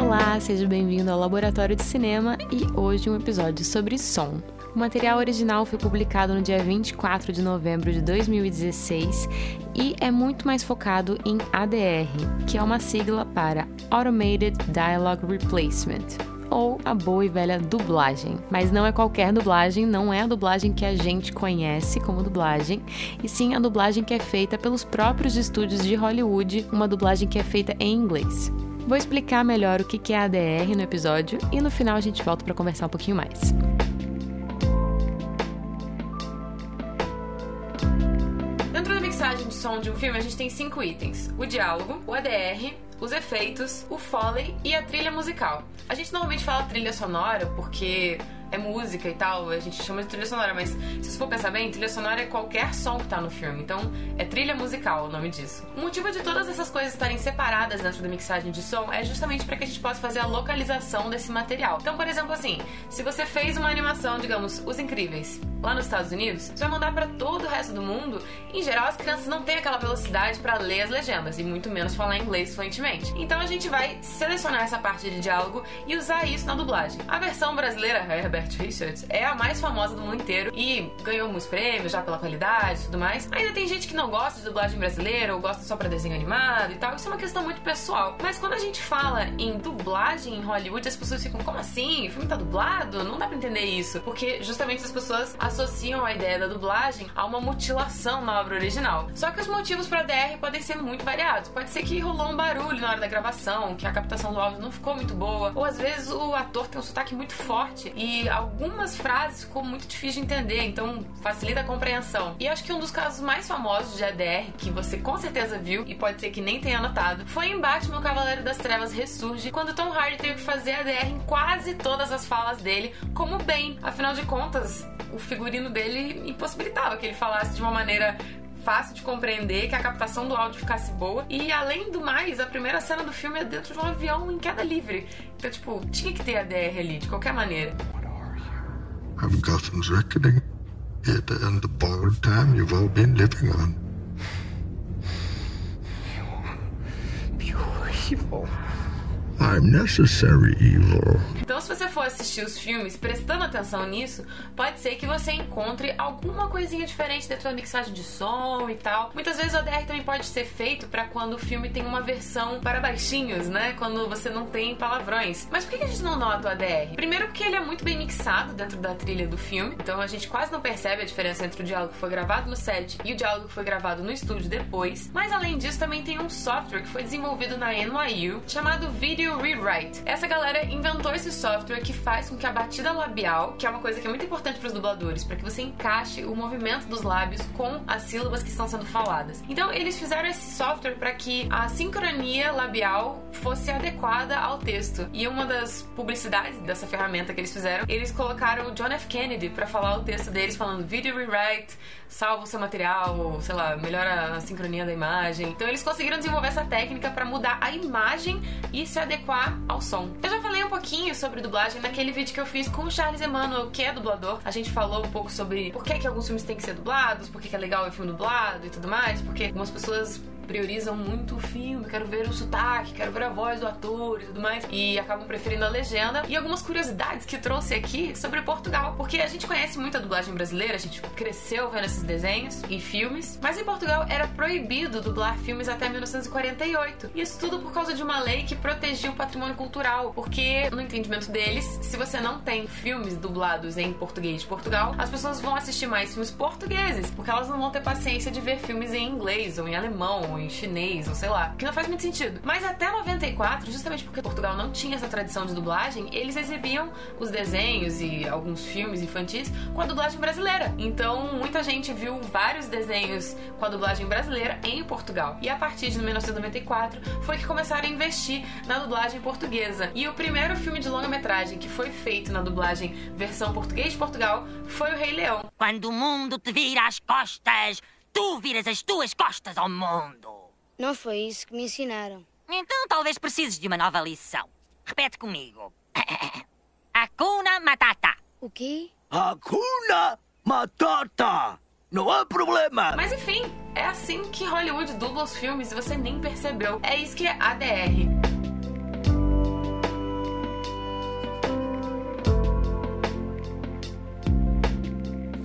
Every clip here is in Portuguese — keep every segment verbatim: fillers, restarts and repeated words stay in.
Olá, seja bem-vindo ao Laboratório de Cinema e hoje um episódio sobre som. O material original foi publicado no dia vinte e quatro de novembro de dois mil e dezesseis e é muito mais focado em A D R, que é uma sigla para Automated Dialogue Replacement, ou a boa e velha dublagem. Mas não é qualquer dublagem, não é a dublagem que a gente conhece como dublagem, e sim a dublagem que é feita pelos próprios estúdios de Hollywood, uma dublagem que é feita em inglês. Vou explicar melhor o que é A D R no episódio e no final a gente volta para conversar um pouquinho mais. De som de um filme, a gente tem cinco itens: o diálogo, o A D R, os efeitos, o Foley e a trilha musical. A gente normalmente fala trilha sonora porque é música e tal, a gente chama de trilha sonora, mas se você for pensar bem, trilha sonora é qualquer som que tá no filme, então é trilha musical o nome disso. O motivo de todas essas coisas estarem separadas dentro da mixagem de som é justamente para que a gente possa fazer a localização desse material. Então, por exemplo, assim, se você fez uma animação, digamos, Os Incríveis, lá nos Estados Unidos, você vai mandar pra todo o resto do mundo. Em geral, as crianças não têm aquela velocidade pra ler as legendas e muito menos falar inglês fluentemente. Então a gente vai selecionar essa parte de diálogo e usar isso na dublagem. A versão brasileira, Herbert Richards, é a mais famosa do mundo inteiro e ganhou muitos prêmios já pela qualidade e tudo mais. Ainda tem gente que não gosta de dublagem brasileira ou gosta só pra desenho animado e tal, isso é uma questão muito pessoal. Mas quando a gente fala em dublagem em Hollywood, as pessoas ficam, como assim? O filme tá dublado? Não dá pra entender isso, porque justamente as pessoas associam a ideia da dublagem a uma mutilação na obra original. Só que os motivos para A D R podem ser muito variados. Pode ser que rolou um barulho na hora da gravação, que a captação do áudio não ficou muito boa, ou às vezes o ator tem um sotaque muito forte e algumas frases ficou muito difícil de entender, então facilita a compreensão. E acho que um dos casos mais famosos de A D R, que você com certeza viu e pode ser que nem tenha notado, foi em Batman O Cavaleiro das Trevas Ressurge, quando Tom Hardy teve que fazer A D R em quase todas as falas dele, como bem. Afinal de contas, o figurino dele impossibilitava que ele falasse de uma maneira fácil de compreender, que a captação do áudio ficasse boa. E além do mais, a primeira cena do filme é dentro de um avião em queda livre. Então, tipo, tinha que ter A D R ali, de qualquer maneira. I've gotten reckoning it and the borrowed time you've all been living on. Beautiful. I'm necessary evil. Então, se você for assistir os filmes prestando atenção nisso, pode ser que você encontre alguma coisinha diferente dentro da mixagem de som e tal. Muitas vezes o A D R também pode ser feito pra quando o filme tem uma versão para baixinhos, né? Quando você não tem palavrões. Mas por que a gente não nota o A D R? Primeiro porque ele é muito bem mixado dentro da trilha do filme, então a gente quase não percebe a diferença entre o diálogo que foi gravado no set e o diálogo que foi gravado no estúdio depois. Mas além disso, também tem um software que foi desenvolvido na N Y U chamado Video Rewrite. Essa galera inventou esse software que faz com que a batida labial, que é uma coisa que é muito importante para os dubladores, para que você encaixe o movimento dos lábios com as sílabas que estão sendo faladas. Então eles fizeram esse software para que a sincronia labial fosse adequada ao texto. E uma das publicidades dessa ferramenta que eles fizeram, eles colocaram o John F. Kennedy para falar o texto deles, falando Video Rewrite, salva o seu material, ou, sei lá, melhora a sincronia da imagem. Então eles conseguiram desenvolver essa técnica para mudar a imagem e se adequar adequar ao som. Eu já falei um pouquinho sobre dublagem naquele vídeo que eu fiz com o Charles Emanuel, que é dublador. A gente falou um pouco sobre por que, que alguns filmes têm que ser dublados, por que, que é legal o filme dublado e tudo mais, porque algumas pessoas priorizam muito o filme, quero ver o sotaque, quero ver a voz do ator e tudo mais, e acabam preferindo a legenda. E algumas curiosidades que trouxe aqui sobre Portugal, porque a gente conhece muito a dublagem brasileira, a gente cresceu vendo esses desenhos e filmes, mas em Portugal era proibido dublar filmes até mil novecentos e quarenta e oito. Isso tudo por causa de uma lei que protegia o patrimônio cultural, porque no entendimento deles, se você não tem filmes dublados em português de Portugal, as pessoas vão assistir mais filmes portugueses, porque elas não vão ter paciência de ver filmes em inglês ou em alemão, em chinês, ou sei lá, que não faz muito sentido. Mas até noventa e quatro, justamente porque Portugal não tinha essa tradição de dublagem, eles exibiam os desenhos e alguns filmes infantis com a dublagem brasileira. Então muita gente viu vários desenhos com a dublagem brasileira em Portugal. E a partir de mil novecentos e noventa e quatro foi que começaram a investir na dublagem portuguesa. E o primeiro filme de longa-metragem que foi feito na dublagem versão português de Portugal foi O Rei Leão. Quando o mundo te vira as costas, tu viras as tuas costas ao mundo. Não foi isso que me ensinaram. Então talvez precises de uma nova lição. Repete comigo. Hakuna Matata. O quê? Hakuna Matata. Não há problema! Mas enfim, é assim que Hollywood dubla os filmes e você nem percebeu. É isso que é A D R.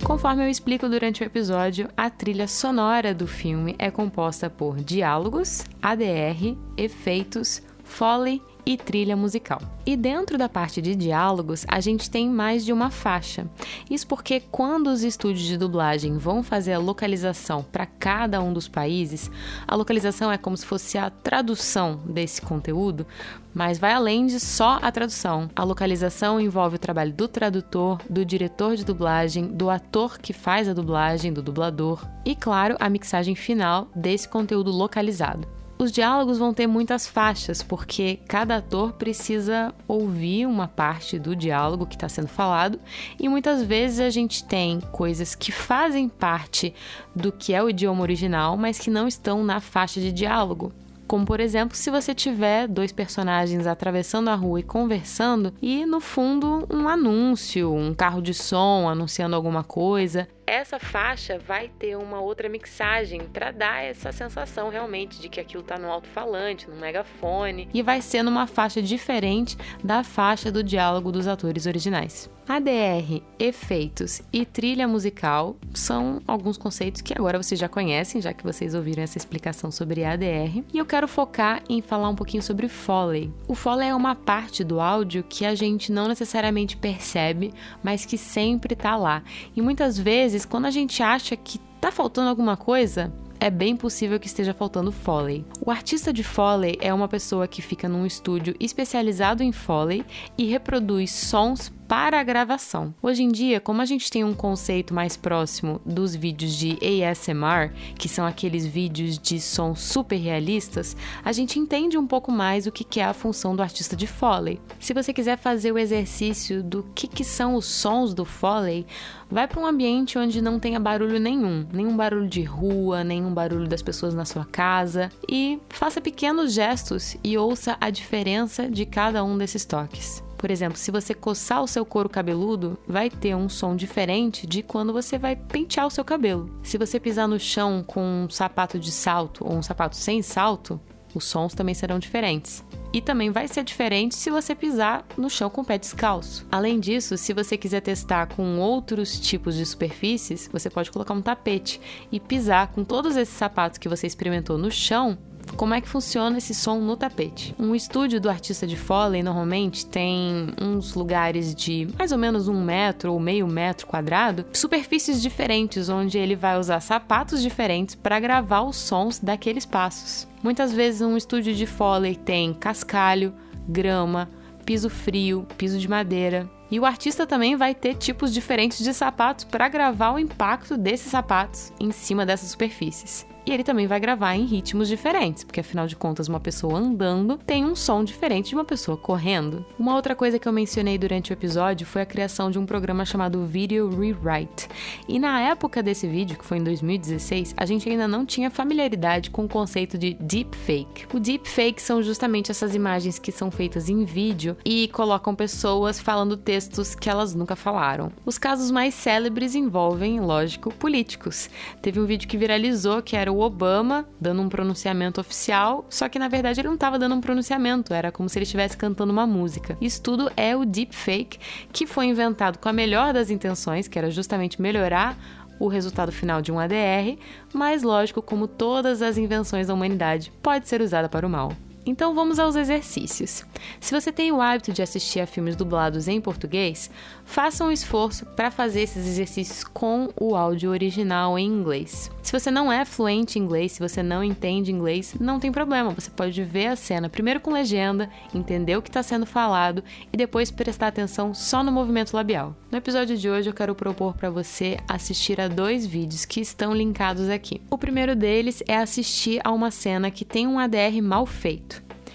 Conforme eu explico durante o episódio, a trilha sonora do filme é composta por diálogos, A D R, efeitos, Foley e trilha musical. E dentro da parte de diálogos, a gente tem mais de uma faixa. Isso porque quando os estúdios de dublagem vão fazer a localização para cada um dos países, a localização é como se fosse a tradução desse conteúdo, mas vai além de só a tradução. A localização envolve o trabalho do tradutor, do diretor de dublagem, do ator que faz a dublagem, do dublador e, claro, a mixagem final desse conteúdo localizado. Os diálogos vão ter muitas faixas, porque cada ator precisa ouvir uma parte do diálogo que está sendo falado, e muitas vezes a gente tem coisas que fazem parte do que é o idioma original, mas que não estão na faixa de diálogo. Como, por exemplo, se você tiver dois personagens atravessando a rua e conversando e, no fundo, um anúncio, um carro de som anunciando alguma coisa. Essa faixa vai ter uma outra mixagem para dar essa sensação realmente de que aquilo tá no alto-falante, no megafone, e vai ser numa faixa diferente da faixa do diálogo dos atores originais. A D R, efeitos e trilha musical são alguns conceitos que agora vocês já conhecem, já que vocês ouviram essa explicação sobre A D R. E eu quero focar em falar um pouquinho sobre Foley. O Foley é uma parte do áudio que a gente não necessariamente percebe, mas que sempre tá lá. E muitas vezes, quando a gente acha que tá faltando alguma coisa, é bem possível que esteja faltando Foley. O artista de Foley é uma pessoa que fica num estúdio especializado em Foley e reproduz sons para a gravação. Hoje em dia, como a gente tem um conceito mais próximo dos vídeos de A S M R, que são aqueles vídeos de som super realistas, a gente entende um pouco mais o que é a função do artista de Foley. Se você quiser fazer o exercício do que, que são os sons do Foley, vai para um ambiente onde não tenha barulho nenhum, nenhum barulho de rua, nenhum barulho das pessoas na sua casa, e faça pequenos gestos e ouça a diferença de cada um desses toques. Por exemplo, se você coçar o seu couro cabeludo, vai ter um som diferente de quando você vai pentear o seu cabelo. Se você pisar no chão com um sapato de salto ou um sapato sem salto, os sons também serão diferentes. E também vai ser diferente se você pisar no chão com o pé descalço. Além disso, se você quiser testar com outros tipos de superfícies, você pode colocar um tapete e pisar com todos esses sapatos que você experimentou no chão. Como é que funciona esse som no tapete? Um estúdio do artista de Foley normalmente tem uns lugares de mais ou menos um metro ou meio metro quadrado, superfícies diferentes onde ele vai usar sapatos diferentes para gravar os sons daqueles passos. Muitas vezes um estúdio de Foley tem cascalho, grama, piso frio, piso de madeira. E o artista também vai ter tipos diferentes de sapatos para gravar o impacto desses sapatos em cima dessas superfícies. E ele também vai gravar em ritmos diferentes, porque afinal de contas uma pessoa andando tem um som diferente de uma pessoa correndo. Uma outra coisa que eu mencionei durante o episódio foi a criação de um programa chamado Video Rewrite. E na época desse vídeo, que foi em dois mil e dezesseis, a gente ainda não tinha familiaridade com o conceito de deepfake. O deepfake são justamente essas imagens que são feitas em vídeo e colocam pessoas falando textos que elas nunca falaram. Os casos mais célebres envolvem, lógico, políticos. Teve um vídeo que viralizou que era o Obama dando um pronunciamento oficial, só que na verdade ele não estava dando um pronunciamento, era como se ele estivesse cantando uma música. Isso tudo é o deepfake, que foi inventado com a melhor das intenções, que era justamente melhorar o resultado final de um A D R, mas lógico, como todas as invenções da humanidade, pode ser usada para o mal. Então vamos aos exercícios. Se você tem o hábito de assistir a filmes dublados em português, faça um esforço para fazer esses exercícios com o áudio original em inglês. Se você não é fluente em inglês, se você não entende inglês, não tem problema. Você pode ver a cena primeiro com legenda, entender o que está sendo falado e depois prestar atenção só no movimento labial. No episódio de hoje eu quero propor para você assistir a dois vídeos que estão linkados aqui. O primeiro deles é assistir a uma cena que tem um A D R mal feito.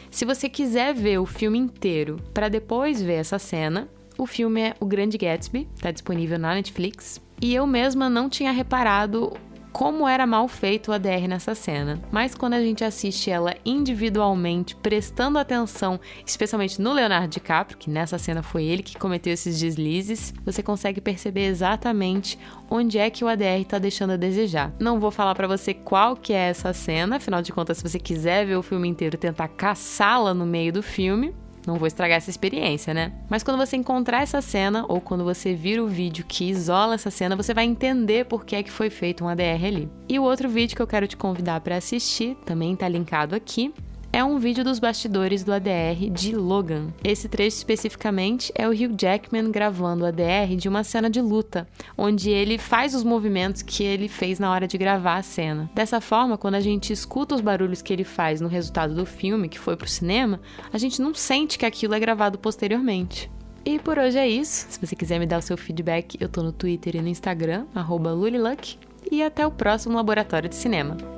Se você quiser ver o filme inteiro para depois ver essa cena, o filme é O Grande Gatsby, está disponível na Netflix. E eu mesma não tinha reparado como era mal feito o A D R nessa cena, mas quando a gente assiste ela individualmente, prestando atenção, especialmente no Leonardo DiCaprio, que nessa cena foi ele que cometeu esses deslizes, você consegue perceber exatamente onde é que o A D R tá deixando a desejar. Não vou falar pra você qual que é essa cena, afinal de contas, se você quiser ver o filme inteiro e tentar caçá-la no meio do filme, não vou estragar essa experiência, né? Mas quando você encontrar essa cena, ou quando você vira o vídeo que isola essa cena, você vai entender por que é que foi feito um A D R ali. E o outro vídeo que eu quero te convidar para assistir, também tá linkado aqui, é um vídeo dos bastidores do A D R de Logan. Esse trecho especificamente é o Hugh Jackman gravando o A D R de uma cena de luta, onde ele faz os movimentos que ele fez na hora de gravar a cena. Dessa forma, quando a gente escuta os barulhos que ele faz no resultado do filme, que foi pro cinema, a gente não sente que aquilo é gravado posteriormente. E por hoje é isso. Se você quiser me dar o seu feedback, eu tô no Twitter e no Instagram, arroba luliluck, e até o próximo Laboratório de Cinema.